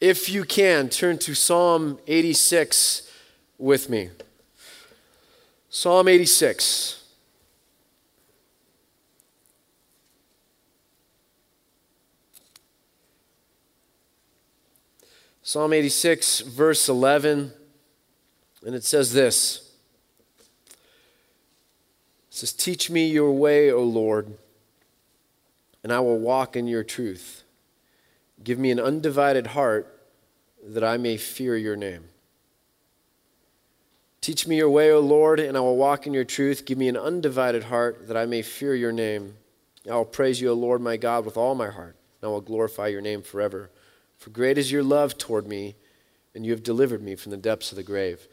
If you can, turn to Psalm 86 with me. Psalm 86. Psalm 86, verse 11, and it says this. It says, "Teach me your way, O Lord, and I will walk in your truth. Give me an undivided heart that I may fear your name." Teach me your way, O Lord, and I will walk in your truth. Give me an undivided heart that I may fear your name. I will praise you, O Lord, my God, with all my heart, and I will glorify your name forever. For great is your love toward me, and you have delivered me from the depths of the grave.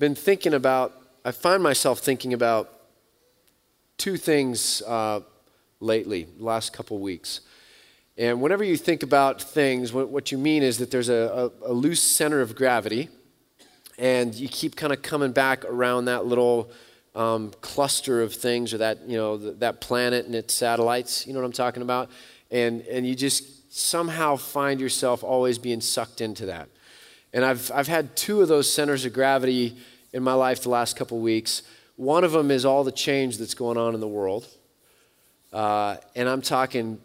I find myself thinking about two things lately, last couple weeks. And whenever you think about things, what you mean is that there's a loose center of gravity, and you keep kind of coming back around that little cluster of things, or that, you know, that planet and its satellites. You know what I'm talking about? And you just somehow find yourself always being sucked into that. And I've had two of those centers of gravity in my life the last couple weeks. One of them is all the change that's going on in the world. And I'm talking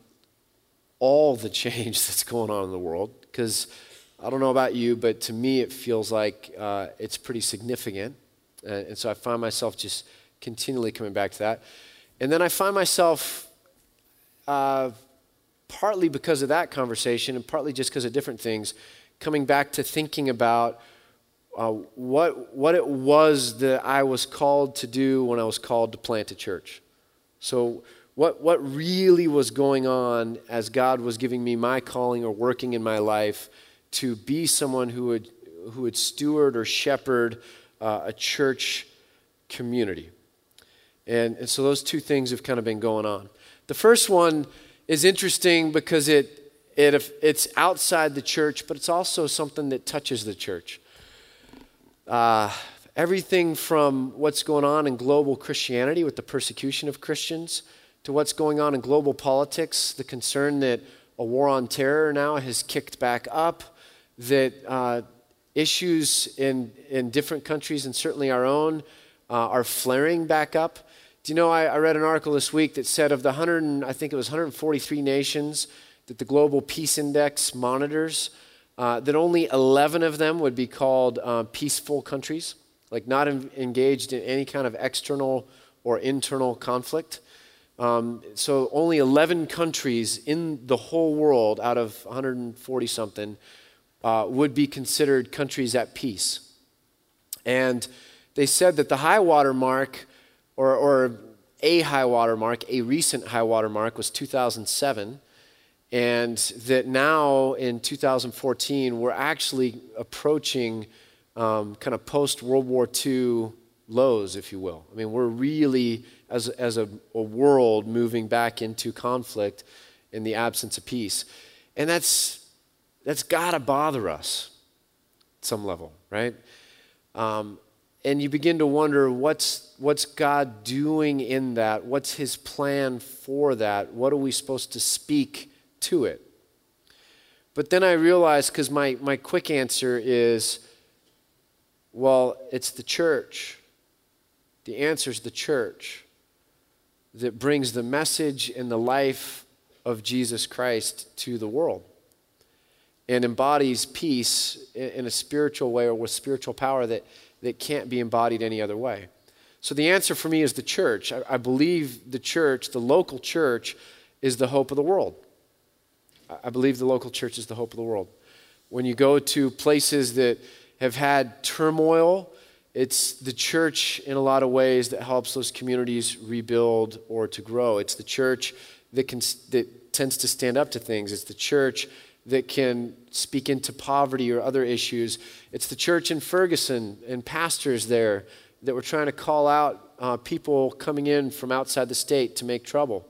all the change that's going on in the world, because I don't know about you, but to me it feels like it's pretty significant. And so I find myself just continually coming back to that. And then I find myself partly because of that conversation and partly just because of different things, coming back to thinking about what it was that I was called to do when I was called to plant a church. So what really was going on as God was giving me my calling or working in my life to be someone who would steward or shepherd a church community. And so those two things have kind of been going on. The first one is interesting because it's outside the church, but it's also something that touches the church. Everything from what's going on in global Christianity with the persecution of Christians to what's going on in global politics, the concern that a war on terror now has kicked back up, that issues in different countries and certainly our own are flaring back up. Do you know, I read an article this week that said of the 143 nations that the Global Peace Index monitors, that only 11 of them would be called peaceful countries, like not engaged in any kind of external or internal conflict. So only 11 countries in the whole world out of 140-something would be considered countries at peace. And they said that the high water mark, or a high water mark, a recent high water mark was 2007, and that now in 2014 we're actually approaching kind of post-World War II lows, if you will. I mean, we're really, as a world, moving back into conflict in the absence of peace. And that's got to bother us at some level, right? And you begin to wonder, what's God doing in that? What's his plan for that? What are we supposed to speak to it? But then I realized, because my quick answer is, well, it's the church. The answer's the church that brings the message and the life of Jesus Christ to the world and embodies peace in a spiritual way or with spiritual power that can't be embodied any other way. So the answer for me is the church. I believe the church, the local church, is the hope of the world. I believe the local church is the hope of the world. When you go to places that have had turmoil, it's the church in a lot of ways that helps those communities rebuild or to grow. It's the church that tends to stand up to things. It's the church that can speak into poverty or other issues. It's the church in Ferguson and pastors there that were trying to call out people coming in from outside the state to make trouble.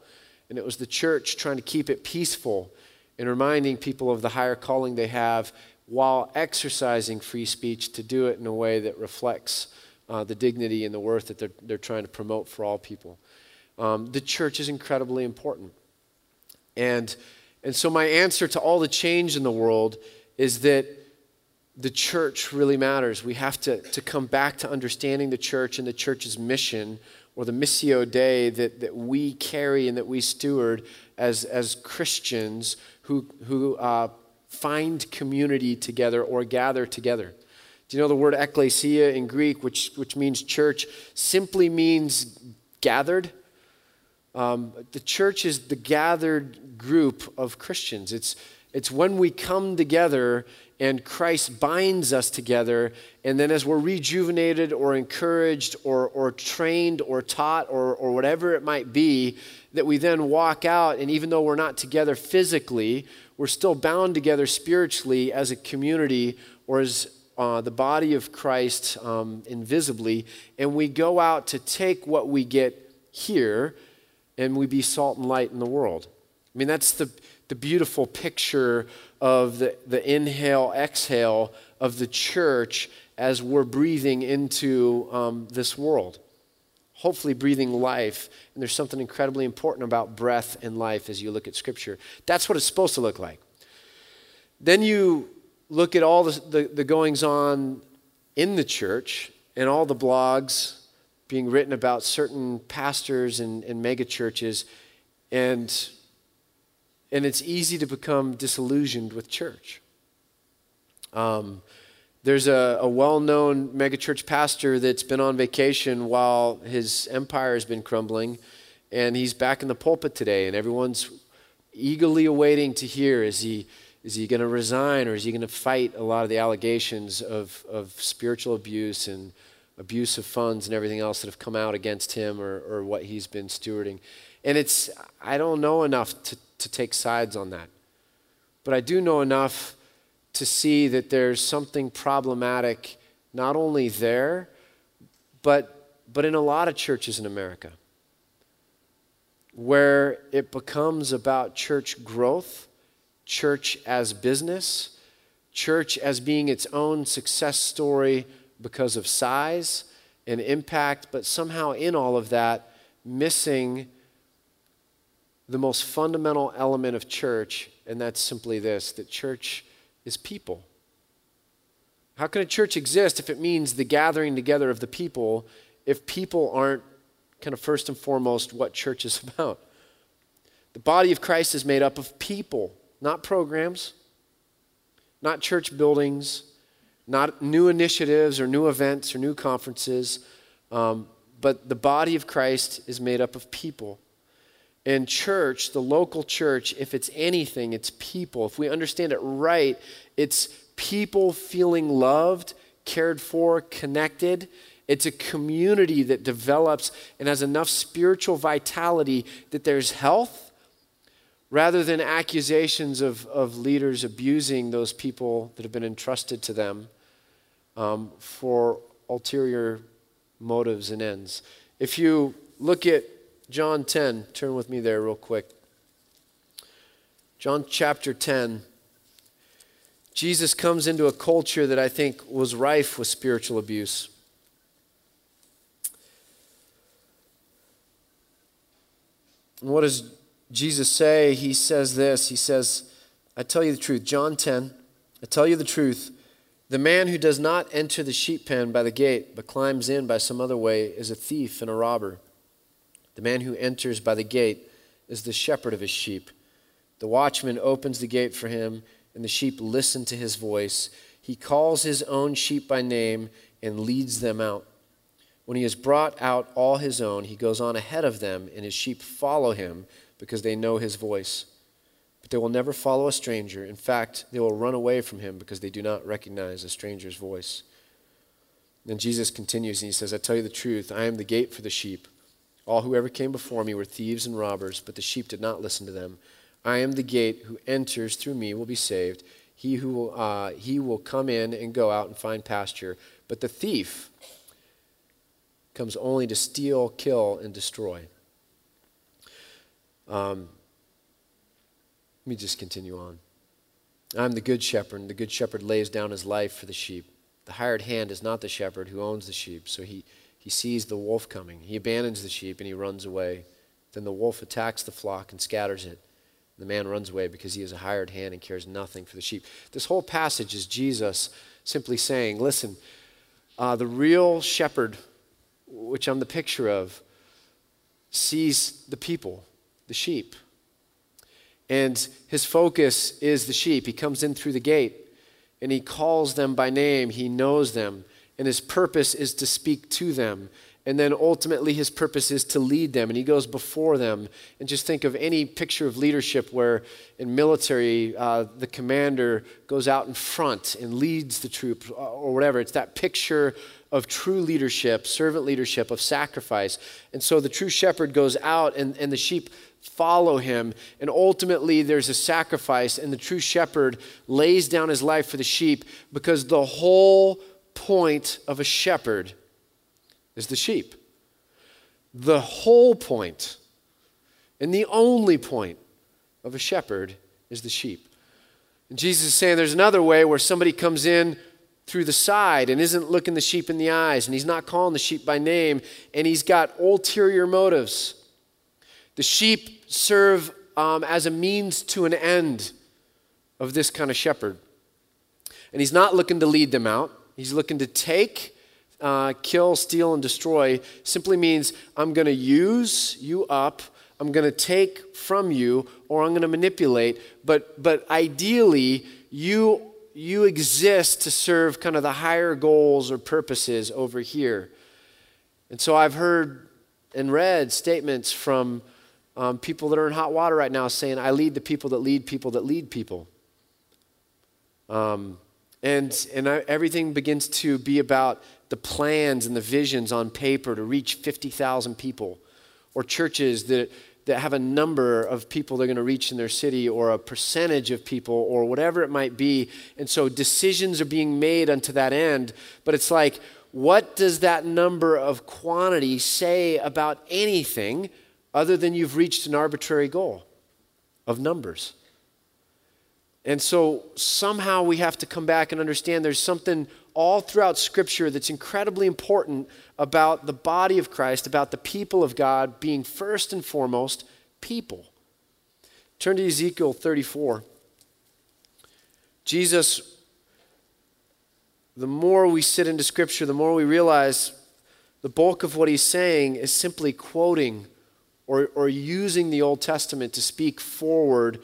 And it was the church trying to keep it peaceful and reminding people of the higher calling they have while exercising free speech to do it in a way that reflects the dignity and the worth that they're trying to promote for all people. The church is incredibly important. And so my answer to all the change in the world is that the church really matters. We have to come back to understanding the church and the church's mission, or the missio dei that we carry and that we steward as Christians who find community together or gather together. Do you know the word ekklesia in Greek, which means church, simply means gathered? The church is the gathered group of Christians. It's when we come together and Christ binds us together, and then as we're rejuvenated or encouraged or trained or taught or whatever it might be, that we then walk out, and even though we're not together physically, we're still bound together spiritually as a community or as the body of Christ invisibly, and we go out to take what we get here, and we be salt and light in the world. I mean, that's the beautiful picture of the inhale, exhale of the church as we're breathing into this world, hopefully breathing life. And there's something incredibly important about breath and life as you look at Scripture. That's what it's supposed to look like. Then you look at all the goings-on in the church and all the blogs being written about certain pastors and mega churches, and it's easy to become disillusioned with church. There's a well-known megachurch pastor that's been on vacation while his empire has been crumbling, and he's back in the pulpit today, and everyone's eagerly awaiting to hear, is he going to resign, or is he going to fight a lot of the allegations of spiritual abuse and abuse of funds and everything else that have come out against him or what he's been stewarding. And I don't know enough to take sides on that. But I do know enough to see that there's something problematic not only there, but in a lot of churches in America, where it becomes about church growth, church as business, church as being its own success story because of size and impact, but somehow in all of that, missing the most fundamental element of church, and that's simply this, that church is people. How can a church exist if it means the gathering together of the people, if people aren't kind of first and foremost what church is about? The body of Christ is made up of people, not programs, not church buildings, not new initiatives or new events or new conferences, but the body of Christ is made up of people. And church, the local church, if it's anything, it's people. If we understand it right, it's people feeling loved, cared for, connected. It's a community that develops and has enough spiritual vitality that there's health, rather than accusations of leaders abusing those people that have been entrusted to them for ulterior motives and ends. If you look at John 10, turn with me there real quick. John chapter 10. Jesus comes into a culture that I think was rife with spiritual abuse. And what does Jesus say? He says this. He says, I tell you the truth. John 10, I tell you the truth. The man who does not enter the sheep pen by the gate, but climbs in by some other way, is a thief and a robber. The man who enters by the gate is the shepherd of his sheep. The watchman opens the gate for him, and the sheep listen to his voice. He calls his own sheep by name and leads them out. When he has brought out all his own, he goes on ahead of them, and his sheep follow him because they know his voice. But they will never follow a stranger. In fact, they will run away from him because they do not recognize a stranger's voice. Then Jesus continues, and he says, I tell you the truth, I am the gate for the sheep. All who ever came before me were thieves and robbers, but the sheep did not listen to them. I am the gate. Who enters through me will be saved. He will come in and go out and find pasture. But the thief comes only to steal, kill, and destroy. Let me just continue on. I am the good shepherd, and the good shepherd lays down his life for the sheep. The hired hand is not the shepherd who owns the sheep, so he sees the wolf coming. He abandons the sheep and he runs away. Then the wolf attacks the flock and scatters it. The man runs away because he is a hired hand and cares nothing for the sheep. This whole passage is Jesus simply saying, listen, the real shepherd, which I'm the picture of, sees the people, the sheep. And his focus is the sheep. He comes in through the gate and he calls them by name. He knows them. And his purpose is to speak to them. And then ultimately his purpose is to lead them. And he goes before them. And just think of any picture of leadership where in military, the commander goes out in front and leads the troop or whatever. It's that picture of true leadership, servant leadership, of sacrifice. And so the true shepherd goes out and the sheep follow him. And ultimately there's a sacrifice. And the true shepherd lays down his life for the sheep, because the whole point of a shepherd is the sheep. The whole point and the only point of a shepherd is the sheep. And Jesus is saying there's another way where somebody comes in through the side and isn't looking the sheep in the eyes, and he's not calling the sheep by name, and he's got ulterior motives. The sheep serve as a means to an end of this kind of shepherd. And he's not looking to lead them out. He's looking to take, kill, steal, and destroy. Simply means I'm going to use you up, I'm going to take from you, or I'm going to manipulate. But ideally, you exist to serve kind of the higher goals or purposes over here. And so I've heard and read statements from people that are in hot water right now saying, I lead the people that lead people that lead people. Everything begins to be about the plans and the visions on paper to reach 50,000 people, or churches that have a number of people they're going to reach in their city, or a percentage of people, or whatever it might be. And so decisions are being made unto that end. But it's like, what does that number of quantity say about anything other than you've reached an arbitrary goal of numbers? And so somehow we have to come back and understand there's something all throughout Scripture that's incredibly important about the body of Christ, about the people of God being first and foremost people. Turn to Ezekiel 34. Jesus, the more we sit into Scripture, the more we realize the bulk of what he's saying is simply quoting or using the Old Testament to speak forward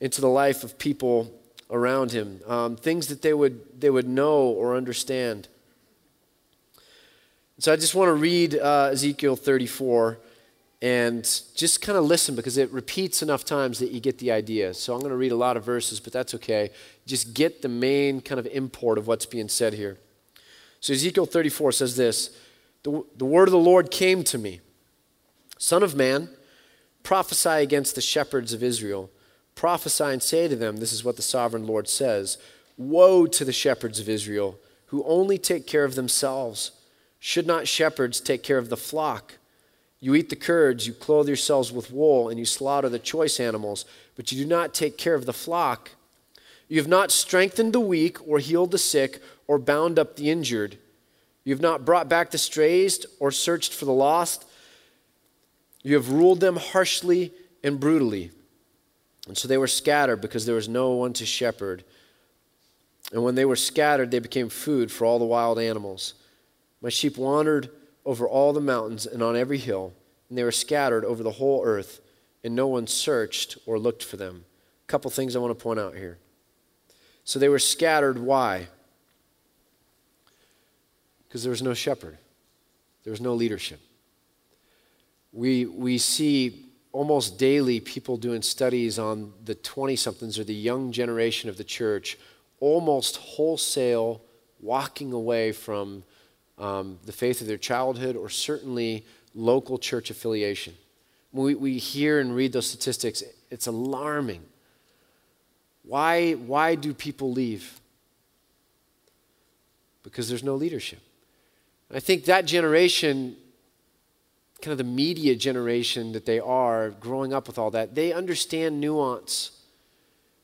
into the life of people around him, things that they would know or understand. So I just want to read Ezekiel 34 and just kind of listen, because it repeats enough times that you get the idea. So I'm going to read a lot of verses, but that's okay. Just get the main kind of import of what's being said here. So Ezekiel 34 says this, the word of the Lord came to me. Son of man, prophesy against the shepherds of Israel. Prophesy and say to them, this is what the sovereign Lord says, woe to the shepherds of Israel, who only take care of themselves. Should not shepherds take care of the flock? You eat the curds, you clothe yourselves with wool, and you slaughter the choice animals, but you do not take care of the flock. You have not strengthened the weak, or healed the sick, or bound up the injured. You have not brought back the strays, or searched for the lost. You have ruled them harshly and brutally. And so they were scattered because there was no one to shepherd. And when they were scattered, they became food for all the wild animals. My sheep wandered over all the mountains and on every hill, and they were scattered over the whole earth, and no one searched or looked for them. A couple things I want to point out here. So they were scattered, why? Because there was no shepherd. There was no leadership. We see almost daily people doing studies on the 20-somethings or the young generation of the church almost wholesale walking away from the faith of their childhood, or certainly local church affiliation. We hear and read those statistics. It's alarming. Why do people leave? Because there's no leadership. And I think that generation, kind of the media generation that they are, growing up with all that, they understand nuance.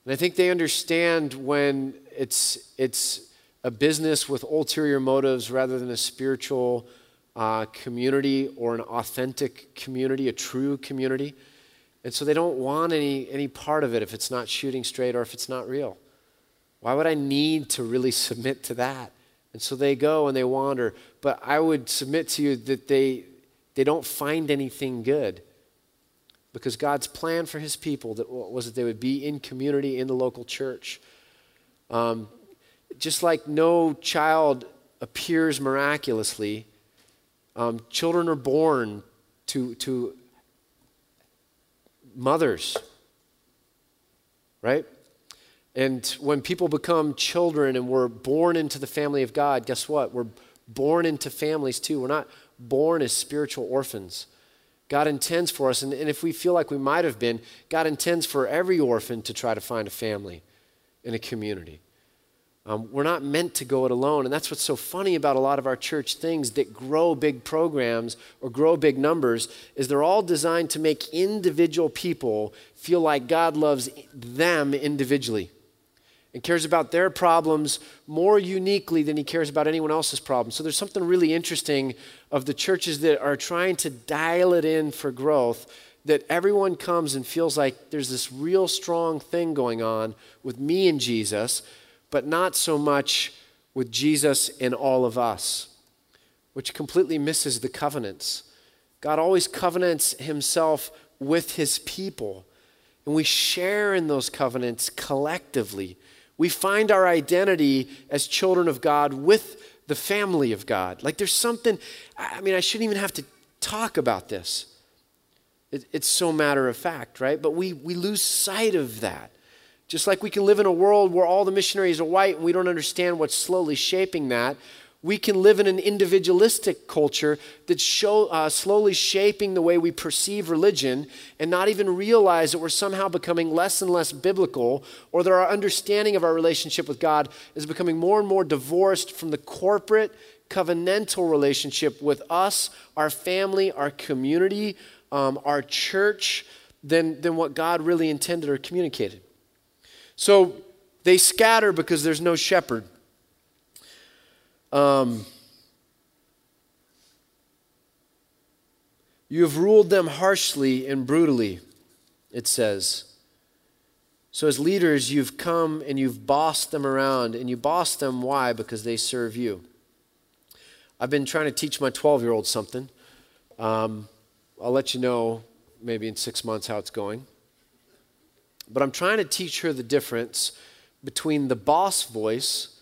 And I think they understand when it's a business with ulterior motives rather than a spiritual community or an authentic community, a true community. And so they don't want any part of it if it's not shooting straight or if it's not real. Why would I need to really submit to that? And so they go and they wander. But I would submit to you that they don't find anything good, because God's plan for his people was that they would be in community in the local church. Just like no child appears miraculously, children are born to mothers, right? And when people become children and we're born into the family of God, guess what? We're born into families too. We're not born as spiritual orphans. God intends for us, and if we feel like we might have been, God intends for every orphan to try to find a family in a community. We're not meant to go it alone, and that's what's so funny about a lot of our church things that grow big programs or grow big numbers is they're all designed to make individual people feel like God loves them individually and cares about their problems more uniquely than he cares about anyone else's problems. So there's something really interesting of the churches that are trying to dial it in for growth, that everyone comes and feels like there's this real strong thing going on with me and Jesus, but not so much with Jesus and all of us, which completely misses the covenants. God always covenants himself with his people, and we share in those covenants collectively. We find our identity as children of God with the family of God. Like there's something, I mean, I shouldn't even have to talk about this. It's so matter of fact, right? But we lose sight of that. Just like we can live in a world where all the missionaries are white and we don't understand what's slowly shaping that, we can live in an individualistic culture that's slowly shaping the way we perceive religion and not even realize that we're somehow becoming less and less biblical, or that our understanding of our relationship with God is becoming more and more divorced from the corporate covenantal relationship with us, our family, our community, our church, than what God really intended or communicated. So they scatter because there's no shepherd. You have ruled them harshly and brutally, it says. So as leaders, you've come and you've bossed them around. And you boss them, why? Because they serve you. I've been trying to teach my 12-year-old something. I'll let you know maybe in 6 months how it's going. But I'm trying to teach her the difference between the boss voice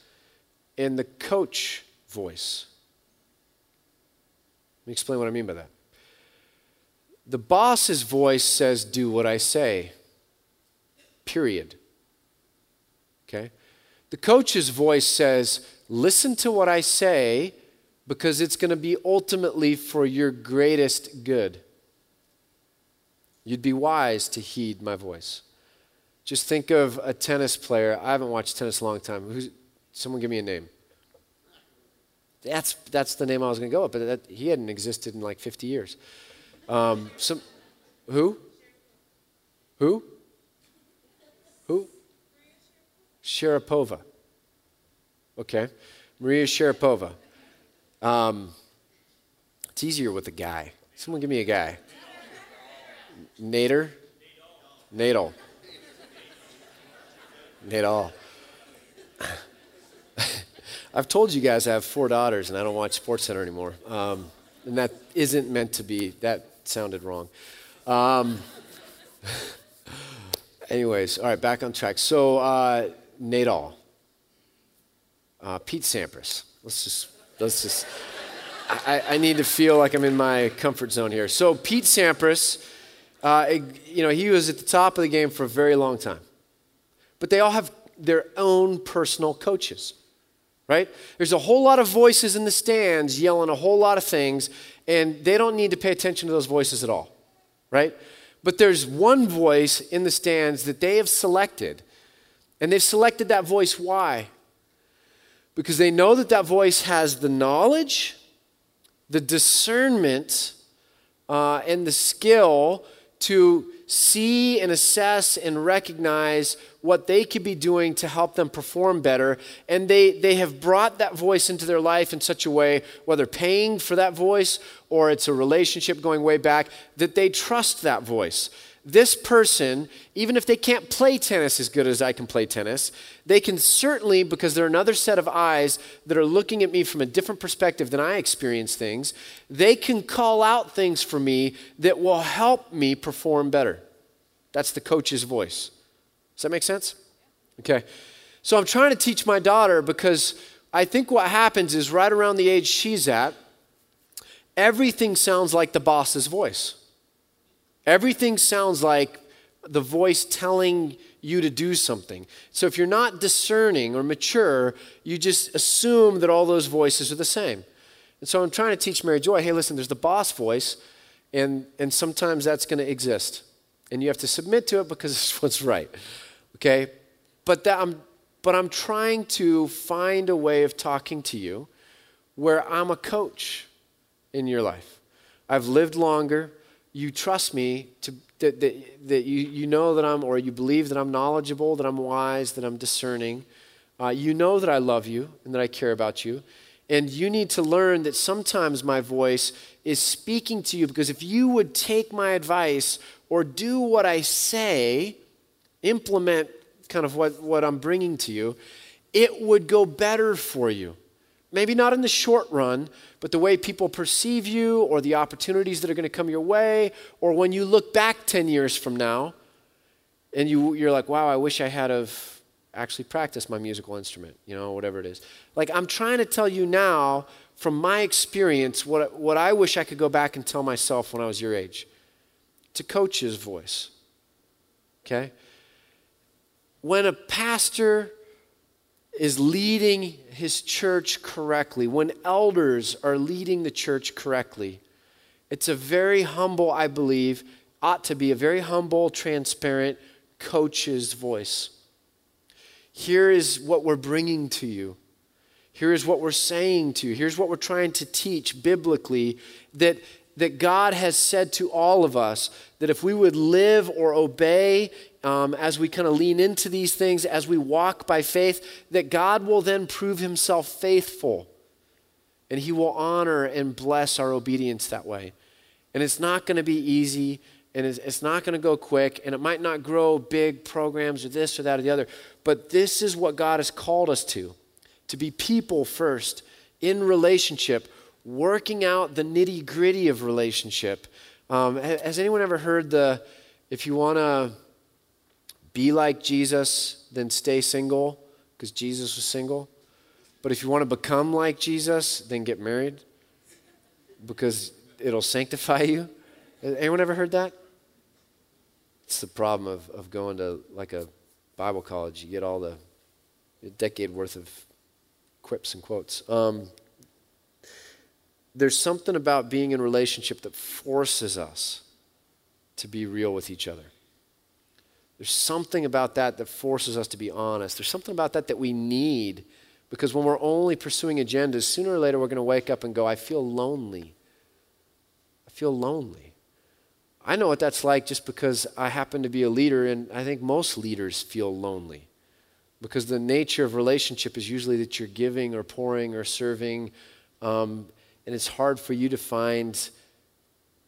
and the coach voice. Let me explain what I mean by that. The boss's voice says, do what I say, period. Okay? The coach's voice says, listen to what I say because it's going to be ultimately for your greatest good. You'd be wise to heed my voice. Just think of a tennis player. I haven't watched tennis in a long time. Someone give me a name. That's the name I was going to go with, but he hadn't existed in like 50 years. Who? Sharapova. Okay. Maria Sharapova. It's easier with a guy. Someone give me a guy. Nadal. I've told you guys I have 4 daughters and I don't watch SportsCenter anymore. And that isn't meant to be. That sounded wrong. Anyways, all right, back on track. So Nadal, Pete Sampras. Let's just. I need to feel like I'm in my comfort zone here. So Pete Sampras, he was at the top of the game for a very long time. But they all have their own personal coaches, right? There's a whole lot of voices in the stands yelling a whole lot of things, and they don't need to pay attention to those voices at all, right? But there's one voice in the stands that they have selected, and they've selected that voice. Why? Because they know that that voice has the knowledge, the discernment, and the skill to see and assess and recognize what they could be doing to help them perform better. And they have brought that voice into their life in such a way, whether paying for that voice or it's a relationship going way back, that they trust that voice. this person, even if they can't play tennis as good as I can play tennis, they can certainly, because they're another set of eyes that are looking at me from a different perspective than I experience things, they can call out things for me that will help me perform better. That's the coach's voice. Does that make sense? Okay. So I'm trying to teach my daughter, because I think what happens is right around the age she's at, everything sounds like the boss's voice. Everything sounds like the voice telling you to do something. So if you're not discerning or mature, you just assume that all those voices are the same. And so I'm trying to teach Mary Joy, hey, listen, there's the boss voice, and sometimes that's going to exist. And you have to submit to it because it's what's right, okay? But I'm trying to find a way of talking to you where I'm a coach in your life. I've lived longer. You trust me that you know that I'm, or you believe that I'm knowledgeable, that I'm wise, that I'm discerning. You know that I love you and that I care about you. And you need to learn that sometimes my voice is speaking to you, because if you would take my advice or do what I say, implement kind of what I'm bringing to you, it would go better for you. Maybe not in the short run, but the way people perceive you or the opportunities that are going to come your way, or when you look back 10 years from now and you're like, wow, I wish I had of actually practiced my musical instrument, you know, whatever it is. Like, I'm trying to tell you now from my experience what I wish I could go back and tell myself when I was your age. It's a coach's voice, okay? When a pastor is leading his church correctly, when elders are leading the church correctly, it's a very humble, I believe, ought to be a very humble, transparent coach's voice. Here is what we're bringing to you. Here is what we're saying to you. Here's what we're trying to teach biblically, that God has said to all of us, that if we would live or obey as we kind of lean into these things, as we walk by faith, that God will then prove himself faithful. And he will honor and bless our obedience that way. And it's not going to be easy, and it's not going to go quick, and it might not grow big programs or this or that or the other. But this is what God has called us to be people first, in relationship, working out the nitty-gritty of relationship. Has anyone ever heard if you want to be like Jesus, then stay single, because Jesus was single. But if you want to become like Jesus, then get married, because it'll sanctify you. Anyone ever heard that? It's the problem of going to like a Bible college. You get all the decade worth of quips and quotes. There's something about being in a relationship that forces us to be real with each other. There's something about that that forces us to be honest. There's something about that that we need, because when we're only pursuing agendas, sooner or later we're going to wake up and go, I feel lonely. I feel lonely. I know what that's like, just because I happen to be a leader, and I think most leaders feel lonely, because the nature of relationship is usually that you're giving or pouring or serving, and it's hard for you to find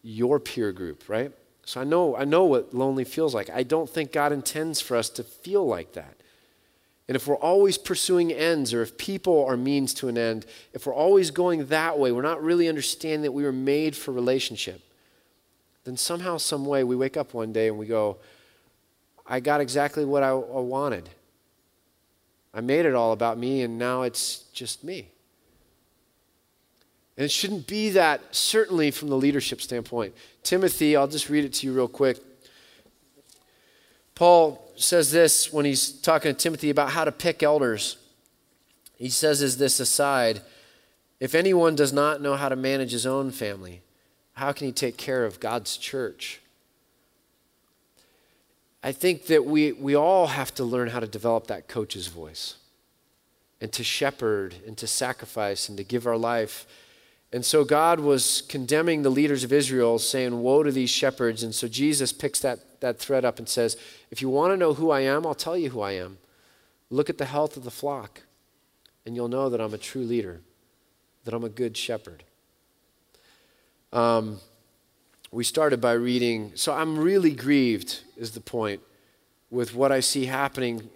your peer group, right? So I know what lonely feels like. I don't think God intends for us to feel like that. And if we're always pursuing ends, or if people are means to an end, if we're always going that way, we're not really understanding that we were made for relationship. Then somehow, some way, we wake up one day and we go, I got exactly what I wanted. I made it all about me, and now it's just me. And it shouldn't be that, certainly from the leadership standpoint. Timothy, I'll just read it to you real quick. Paul says this when he's talking to Timothy about how to pick elders. He says as this aside, if anyone does not know how to manage his own family, how can he take care of God's church? I think that we all have to learn how to develop that coach's voice, and to shepherd, and to sacrifice, and to give our life. And so God was condemning the leaders of Israel, saying, woe to these shepherds. And so Jesus picks that thread up and says, if you want to know who I am, I'll tell you who I am. Look at the health of the flock, and you'll know that I'm a true leader, that I'm a good shepherd. we started by reading. So I'm really grieved, is the point, with what I see happening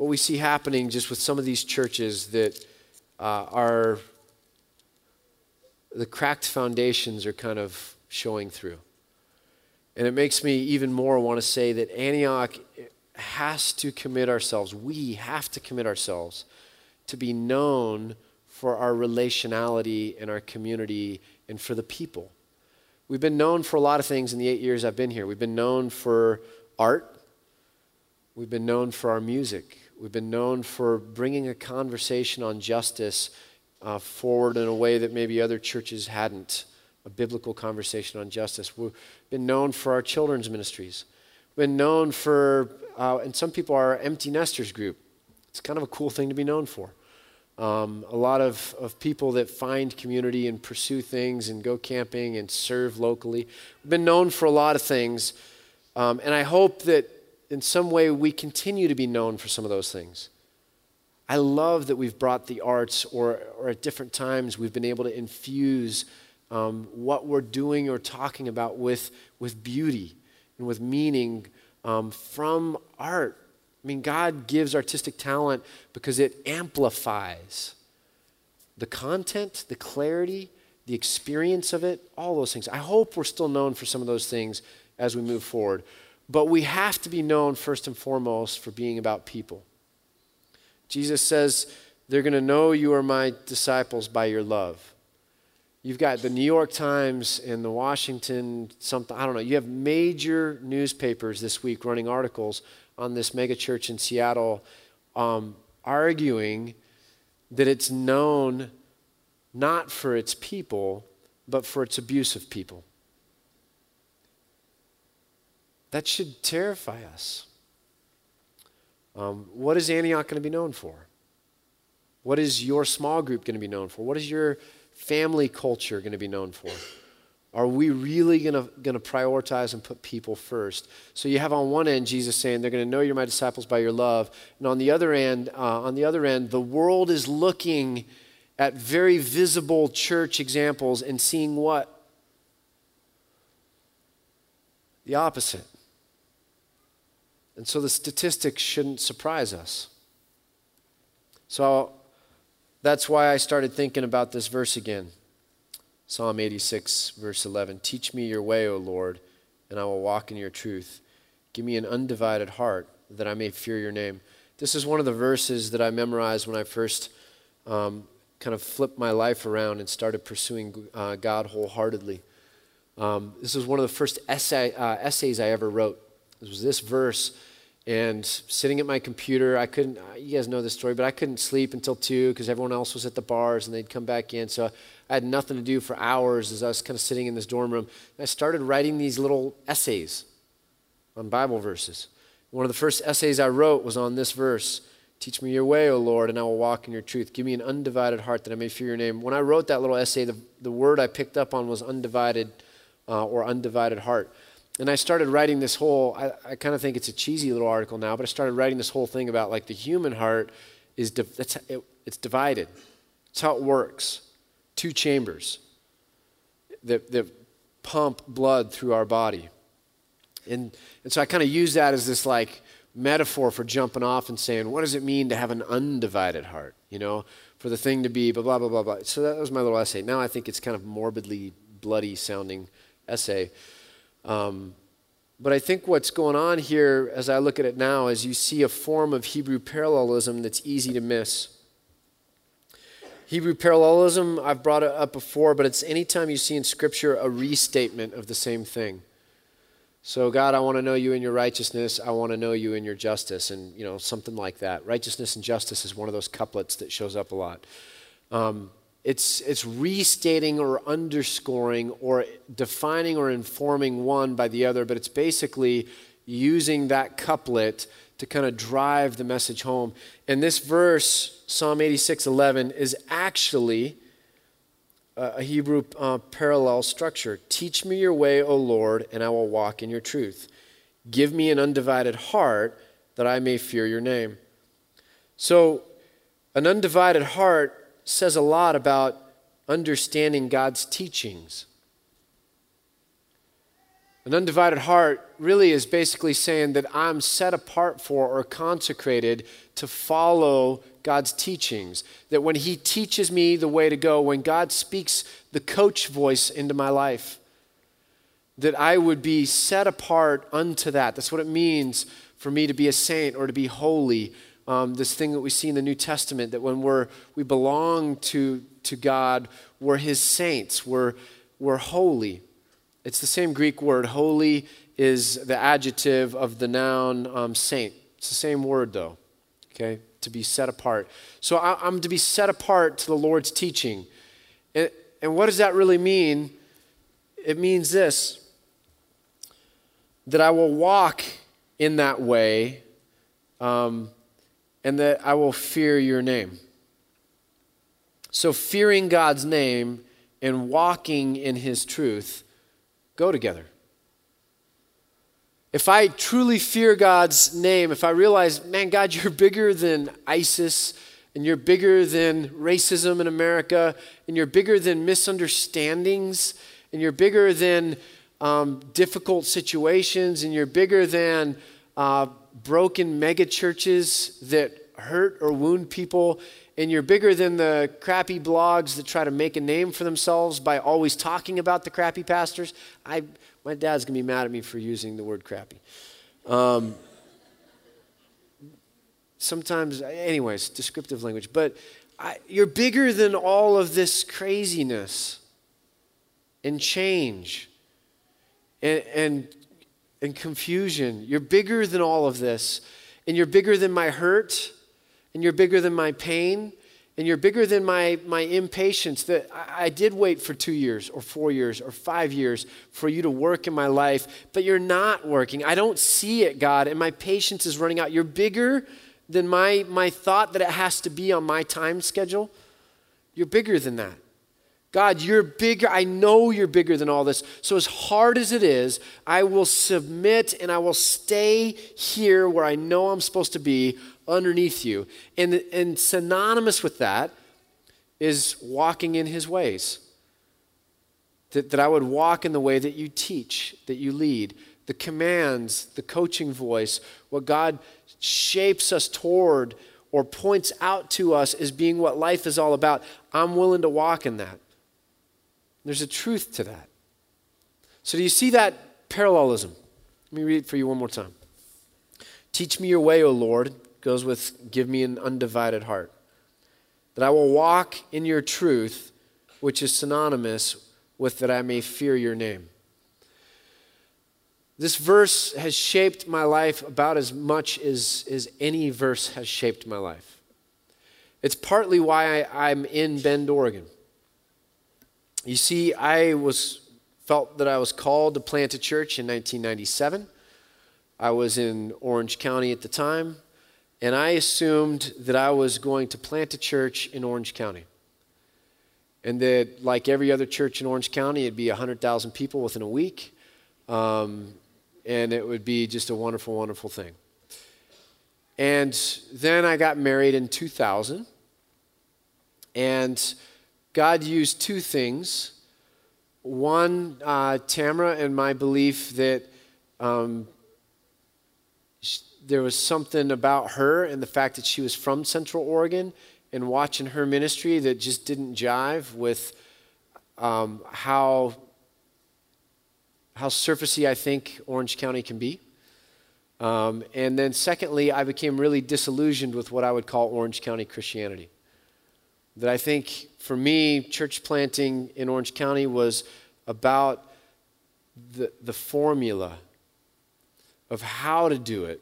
what we see happening just with some of these churches that are, the cracked foundations are kind of showing through. And it makes me even more want to say that Antioch has to commit ourselves. We have to commit ourselves to be known for our relationality and our community and for the people. We've been known for a lot of things in the 8 years I've been here. We've been known for art. We've been known for our music. We've been known for bringing a conversation on justice forward in a way that maybe other churches hadn't, a biblical conversation on justice. We've been known for our children's ministries. We've been known for, and some people are our empty nesters group. It's kind of a cool thing to be known for. A lot of people that find community and pursue things and go camping and serve locally. We've been known for a lot of things, and I hope that in some way, we continue to be known for some of those things. I love that we've brought the arts, or at different times, we've been able to infuse what we're doing or talking about with beauty and with meaning from art. I mean, God gives artistic talent because it amplifies the content, the clarity, the experience of it, all those things. I hope we're still known for some of those things as we move forward. But we have to be known first and foremost for being about people. Jesus says, they're going to know you are my disciples by your love. You've got the New York Times and the Washington something, I don't know. You have major newspapers this week running articles on this mega church in Seattle arguing that it's known not for its people, but for its abuse of people. That should terrify us. What is Antioch going to be known for? What is your small group going to be known for? What is your family culture going to be known for? Are we really going to prioritize and put people first? So you have on one end Jesus saying, they're going to know you're my disciples by your love. And on the other end, the world is looking at very visible church examples and seeing what? The opposite. And so the statistics shouldn't surprise us. So that's why I started thinking about this verse again. Psalm 86, verse 11. Teach me your way, O Lord, and I will walk in your truth. Give me an undivided heart that I may fear your name. This is one of the verses that I memorized when I first kind of flipped my life around and started pursuing God wholeheartedly. This was one of the first essays I ever wrote. It was this verse, and sitting at my computer, I couldn't, you guys know this story, but I couldn't sleep until 2 because everyone else was at the bars and they'd come back in. So I had nothing to do for hours as I was kind of sitting in this dorm room. And I started writing these little essays on Bible verses. One of the first essays I wrote was on this verse. Teach me your way, O Lord, and I will walk in your truth. Give me an undivided heart that I may fear your name. When I wrote that little essay, the word I picked up on was undivided, or undivided heart. And I started writing this whole, I kind of think it's a cheesy little article now, but I started writing this whole thing about like the human heart is, it's divided. It's how it works. Two chambers that pump blood through our body. And so I kind of used that as this like, metaphor for jumping off and saying, what does it mean to have an undivided heart, you know, for the thing to be blah, blah, blah, blah, blah. So that was my little essay. Now I think it's kind of morbidly bloody sounding essay. But I think what's going on here as I look at it now is you see a form of Hebrew parallelism that's easy to miss. Hebrew parallelism, I've brought it up before, but it's anytime you see in Scripture a restatement of the same thing. So God, I want to know you in your righteousness. I want to know you in your justice, and you know something like that. Righteousness and justice is one of those couplets that shows up a lot. It's restating or underscoring or defining or informing one by the other, but it's basically using that couplet to kind of drive the message home. And this verse, Psalm 86:11, is actually a Hebrew parallel structure. Teach me your way, O Lord, and I will walk in your truth. Give me an undivided heart that I may fear your name. So an undivided heart says a lot about understanding God's teachings. An undivided heart really is basically saying that I'm set apart for or consecrated to follow God's teachings. That when he teaches me the way to go, when God speaks the coach voice into my life, that I would be set apart unto that. That's what it means for me to be a saint or to be holy. This thing that we see in the New Testament, that when we belong to God, we're his saints, we're holy. It's the same Greek word. Holy is the adjective of the noun saint. It's the same word though, okay? To be set apart. So I'm to be set apart to the Lord's teaching. And what does that really mean? It means this, that I will walk in that way, and that I will fear your name. So fearing God's name and walking in his truth go together. If I truly fear God's name, if I realize, man, God, you're bigger than ISIS, and you're bigger than racism in America, and you're bigger than misunderstandings, and you're bigger than difficult situations, and you're bigger than broken mega churches that hurt or wound people, and you're bigger than the crappy blogs that try to make a name for themselves by always talking about the crappy pastors. My dad's going to be mad at me for using the word crappy. Sometimes, anyways, descriptive language. But you're bigger than all of this craziness and change and confusion. You're bigger than all of this, and you're bigger than my hurt, and you're bigger than my pain, and you're bigger than my impatience that I did wait for 2 years or 4 years or 5 years for you to work in my life, but you're not working. I don't see it, God, and my patience is running out. You're bigger than my thought that it has to be on my time schedule. You're bigger than that. God, you're bigger. I know you're bigger than all this. So as hard as it is, I will submit and I will stay here where I know I'm supposed to be underneath you. And synonymous with that is walking in his ways. That I would walk in the way that you teach, that you lead, the commands, the coaching voice, what God shapes us toward or points out to us as being what life is all about. I'm willing to walk in that. There's a truth to that. So do you see that parallelism? Let me read it for you one more time. Teach me your way, O Lord, goes with give me an undivided heart, that I will walk in your truth, which is synonymous with that I may fear your name. This verse has shaped my life about as much as any verse has shaped my life. It's partly why I'm in Bend, Oregon. You see, I felt that I was called to plant a church in 1997. I was in Orange County at the time, and I assumed that I was going to plant a church in Orange County. And that, like every other church in Orange County, it'd be 100,000 people within a week, and it would be just a wonderful, wonderful thing. And then I got married in 2000, and God used two things. One, Tamara and my belief that there was something about her and the fact that she was from Central Oregon and watching her ministry that just didn't jive with how surfacey I think Orange County can be. And then secondly, I became really disillusioned with what I would call Orange County Christianity. That I think, for me, church planting in Orange County was about the formula of how to do it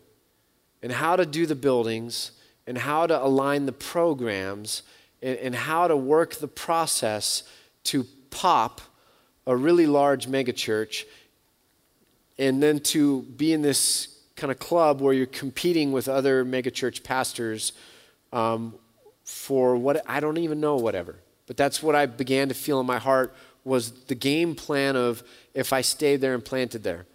and how to do the buildings and how to align the programs and how to work the process to pop a really large megachurch and then to be in this kind of club where you're competing with other megachurch pastors for what, I don't even know, whatever. But that's what I began to feel in my heart was the game plan of if I stayed there and planted there.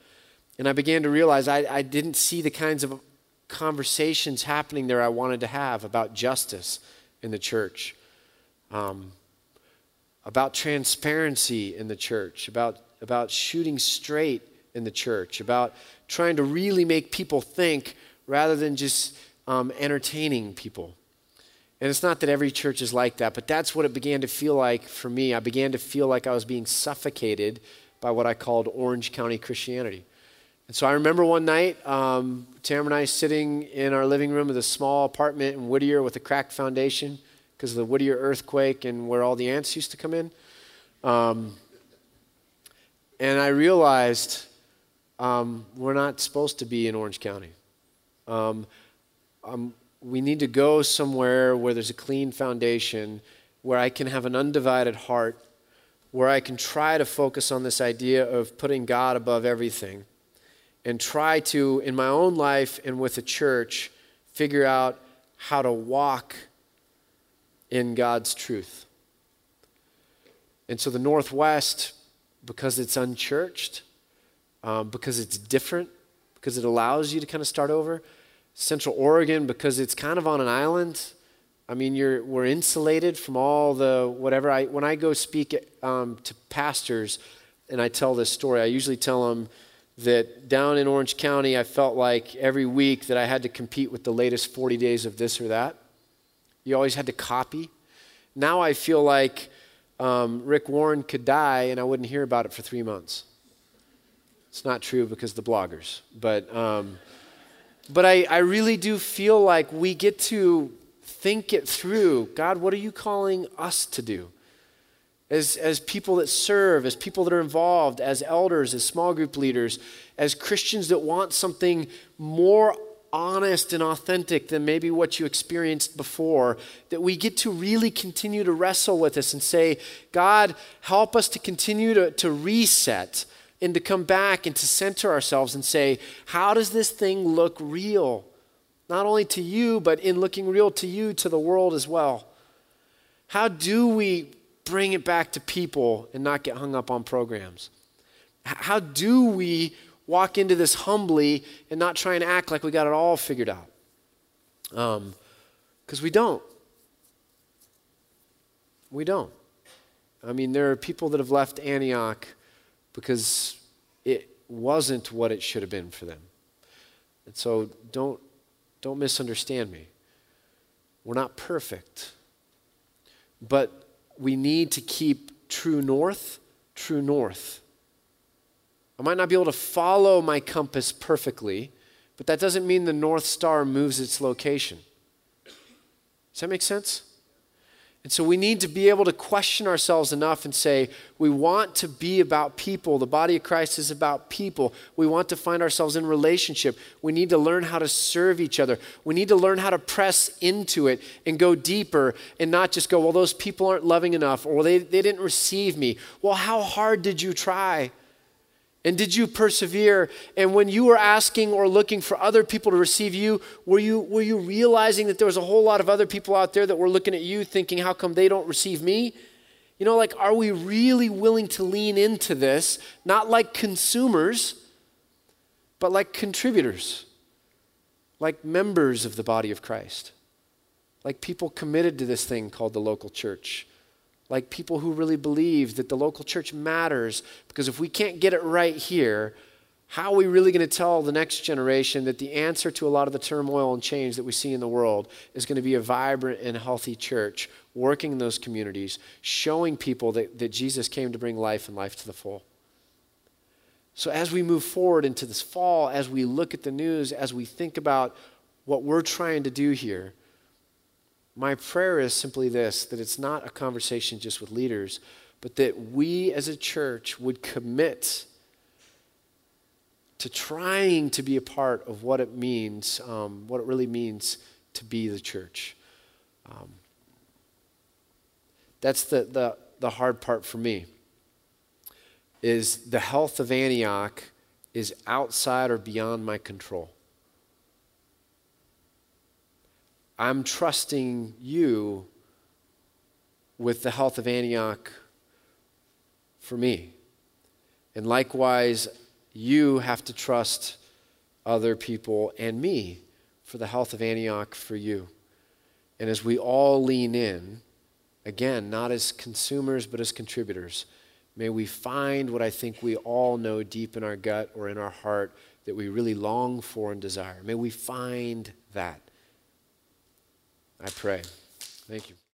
And I began to realize I didn't see the kinds of conversations happening there I wanted to have about justice in the church. about transparency in the church, about shooting straight in the church, about trying to really make people think rather than just entertaining people. And it's not that every church is like that, but that's what it began to feel like for me. I began to feel like I was being suffocated by what I called Orange County Christianity. And so I remember one night, Tamara and I sitting in our living room of a small apartment in Whittier with a cracked foundation because of the Whittier earthquake and where all the ants used to come in. And I realized we're not supposed to be in Orange County. We need to go somewhere where there's a clean foundation, where I can have an undivided heart, where I can try to focus on this idea of putting God above everything and try to, in my own life and with the church, figure out how to walk in God's truth. And so the Northwest, because it's unchurched, because it's different, because it allows you to kind of start over. Central Oregon, because it's kind of on an island. I mean, we're insulated from all the whatever. When I go speak to pastors and I tell this story, I usually tell them that down in Orange County, I felt like every week that I had to compete with the latest 40 days of this or that. You always had to copy. Now I feel like Rick Warren could die and I wouldn't hear about it for 3 months. It's not true because the bloggers. But I really do feel like we get to think it through. God, what are you calling us to do? As people that serve, as people that are involved, as elders, as small group leaders, as Christians that want something more honest and authentic than maybe what you experienced before, that we get to really continue to wrestle with this and say, God, help us to continue to reset and to come back and to center ourselves and say, how does this thing look real? Not only to you, but in looking real to you, to the world as well. How do we bring it back to people and not get hung up on programs? How do we walk into this humbly and not try and act like we got it all figured out? Because we don't. We don't. I mean, there are people that have left Antioch because it wasn't what it should have been for them. And so don't misunderstand me. We're not perfect. But we need to keep true north, true north. I might not be able to follow my compass perfectly, but that doesn't mean the North Star moves its location. Does that make sense? And so we need to be able to question ourselves enough and say, we want to be about people. The body of Christ is about people. We want to find ourselves in relationship. We need to learn how to serve each other. We need to learn how to press into it and go deeper and not just go, well, those people aren't loving enough, or they didn't receive me. Well, how hard did you try? And did you persevere? And when you were asking or looking for other people to receive you, were you realizing that there was a whole lot of other people out there that were looking at you thinking, how come they don't receive me? You know, like, are we really willing to lean into this? Not like consumers, but like contributors, like members of the body of Christ, like people committed to this thing called the local church, like people who really believe that the local church matters, because if we can't get it right here, how are we really going to tell the next generation that the answer to a lot of the turmoil and change that we see in the world is going to be a vibrant and healthy church working in those communities, showing people that Jesus came to bring life and life to the full? So as we move forward into this fall, as we look at the news, as we think about what we're trying to do here, my prayer is simply this, that it's not a conversation just with leaders, but that we as a church would commit to trying to be a part of what it means, what it really means to be the church. That's the hard part for me, is the health of Antioch is outside or beyond my control. I'm trusting you with the health of Antioch for me. And likewise, you have to trust other people and me for the health of Antioch for you. And as we all lean in Again, not as consumers, but as contributors. May we find what I think we all know deep in our gut or in our heart that we really long for and desire. May we find that. I pray. Thank you.